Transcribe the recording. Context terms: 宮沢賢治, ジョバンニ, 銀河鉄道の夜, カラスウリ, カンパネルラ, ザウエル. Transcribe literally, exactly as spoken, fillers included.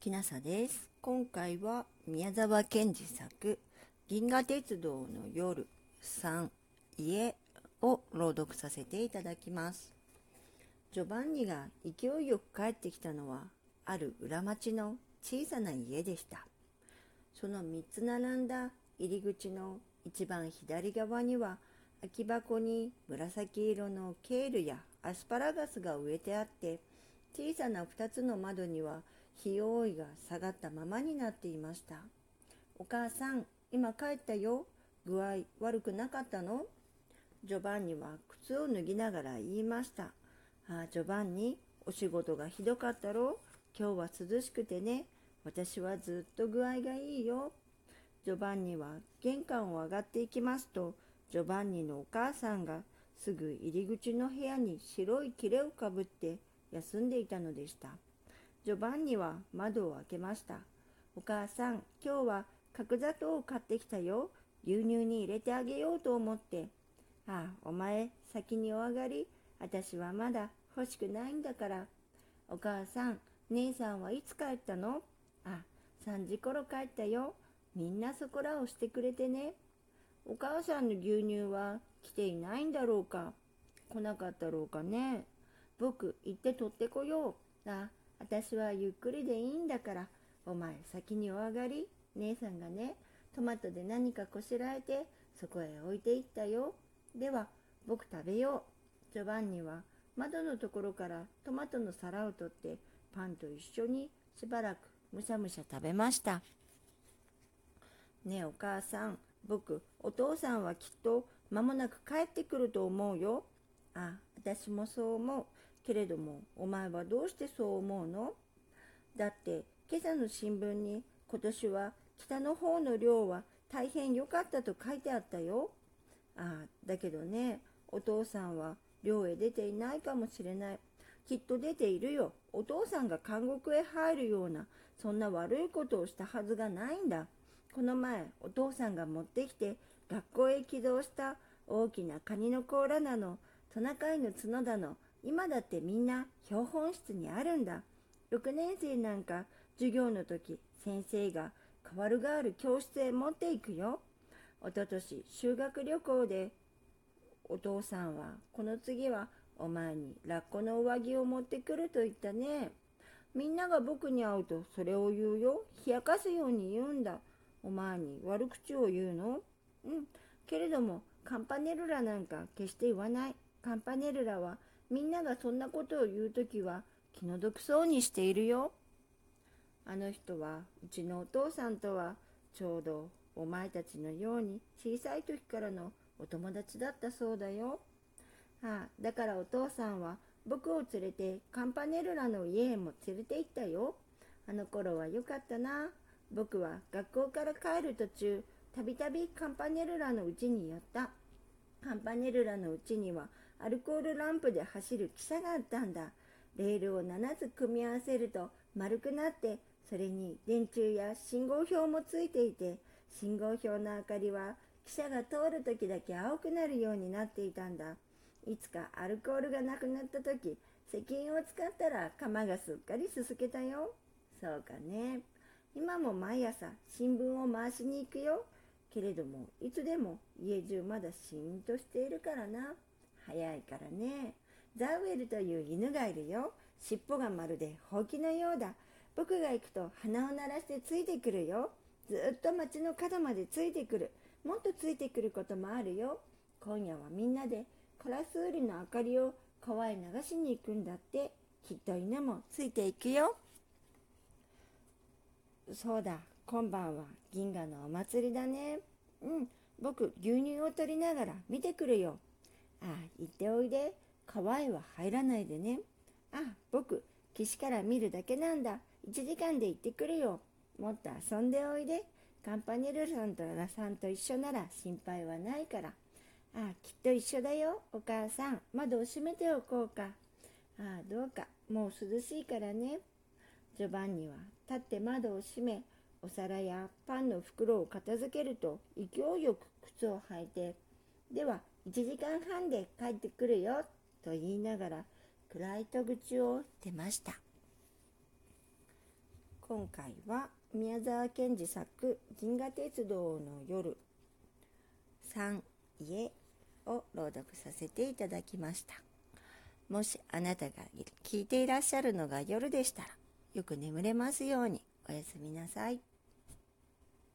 きなさです。今回は宮沢賢治作銀河鉄道の夜さん家を朗読させていただきます。ジョバンニが勢いよく帰ってきたのはある裏町の小さな家でした。そのみっつ並んだ入り口の一番左側には空き箱に紫色のケールやアスパラガスが植えてあって、小さなふたつの窓には日覆いが下がったままになっていました。お母さん、今帰ったよ。具合悪くなかったの？ジョバンニは靴を脱ぎながら言いました。ああ、ジョバンニ、お仕事がひどかったろう。今日は涼しくてね。私はずっと具合がいいよ。ジョバンニは玄関を上がっていきますと、ジョバンニのお母さんがすぐ入り口の部屋に白いキレをかぶって休んでいたのでした。ジョバンニは窓を開けました。お母さん、今日は角砂糖を買ってきたよ。牛乳に入れてあげようと思って。ああ、お前先にお上がり。私はまだ欲しくないんだから。お母さん、姉さんはいつ帰ったの？あ、さんじ頃帰ったよ。みんなそこらをしてくれてね。お母さんの牛乳は来ていないんだろうか。来なかったろうかね。僕行って取ってこよう。あ、私はゆっくりでいいんだから。お前先にお上がり。姉さんがね、トマトで何かこしらえてそこへ置いていったよ。では僕食べよう。ジョバンニは窓のところからトマトの皿を取ってパンと一緒にしばらくむしゃむしゃ食べました。ねえお母さん、僕、お父さんはきっと間もなく帰ってくると思うよ。あ、私もそう思う。けれどもお前はどうしてそう思うの？だって今朝の新聞に今年は北の方の漁は大変良かったと書いてあったよ。ああ、だけどね、お父さんは漁へ出ていないかもしれない。きっと出ているよ。お父さんが監獄へ入るようなそんな悪いことをしたはずがないんだ。この前お父さんが持ってきて学校へ寄贈した大きなカニの甲羅なの、トナカイの角だの、今だってみんな標本室にあるんだ。ろくねん生なんか授業の時、先生が代わる代わる教室へ持っていくよ。おととし修学旅行でお父さんはこの次はお前にラッコの上着を持ってくると言ったね。みんなが僕に会うとそれを言うよ。冷やかすように言うんだ。お前に悪口を言うの？うん、けれどもカンパネルラなんか決して言わない。カンパネルラはみんながそんなことを言うときは気の毒そうにしているよ。あの人はうちのお父さんとはちょうどお前たちのように小さい時からのお友達だったそうだよ。ああ、だからお父さんは僕を連れてカンパネルラの家へも連れて行ったよ。あの頃はよかったな。僕は学校から帰る途中、たびたびカンパネルラのうちに寄った。カンパネルラのうちにはアルコールランプで走る汽車があったんだ。レールをななつ組み合わせると丸くなって、それに電柱や信号標もついていて、信号標の明かりは汽車が通るときだけ青くなるようになっていたんだ。いつかアルコールがなくなったとき、石鹸を使ったら釜がすっかりすすけたよ。そうかね。今も毎朝新聞を回しに行くよ。けれどもいつでも家中まだシーンとしているからな。早いからね。ザウエルという犬がいるよ。尻尾がまるでほうきのようだ。僕が行くと鼻を鳴らしてついてくるよ。ずっと町の角までついてくる。もっとついてくることもあるよ。今夜はみんなでカラスウリの明かりを川へ流しに行くんだって。きっと犬もついていくよ。そうだ、今晩は銀河のお祭りだね。うん、僕、牛乳を取りながら見てくるよ。ああ、行っておいで。川へは入らないでね。ああ、僕、岸から見るだけなんだ。いちじかんで行ってくるよ。もっと遊んでおいで。カンパネルさんとラさんと一緒なら心配はないから。ああ、きっと一緒だよ。お母さん、窓を閉めておこうか。ああ、どうか。もう涼しいからね。ジョバンニは立って窓を閉め、お皿やパンの袋を片付けると勢いよく靴を履いて、ではいちじかんはんで帰ってくるよと言いながら暗い戸口を出ました。今回は宮沢賢治作銀河鉄道の夜さん家を朗読させていただきました。もしあなたが聞いていらっしゃるのが夜でしたら、よく眠れますように。おやすみなさい。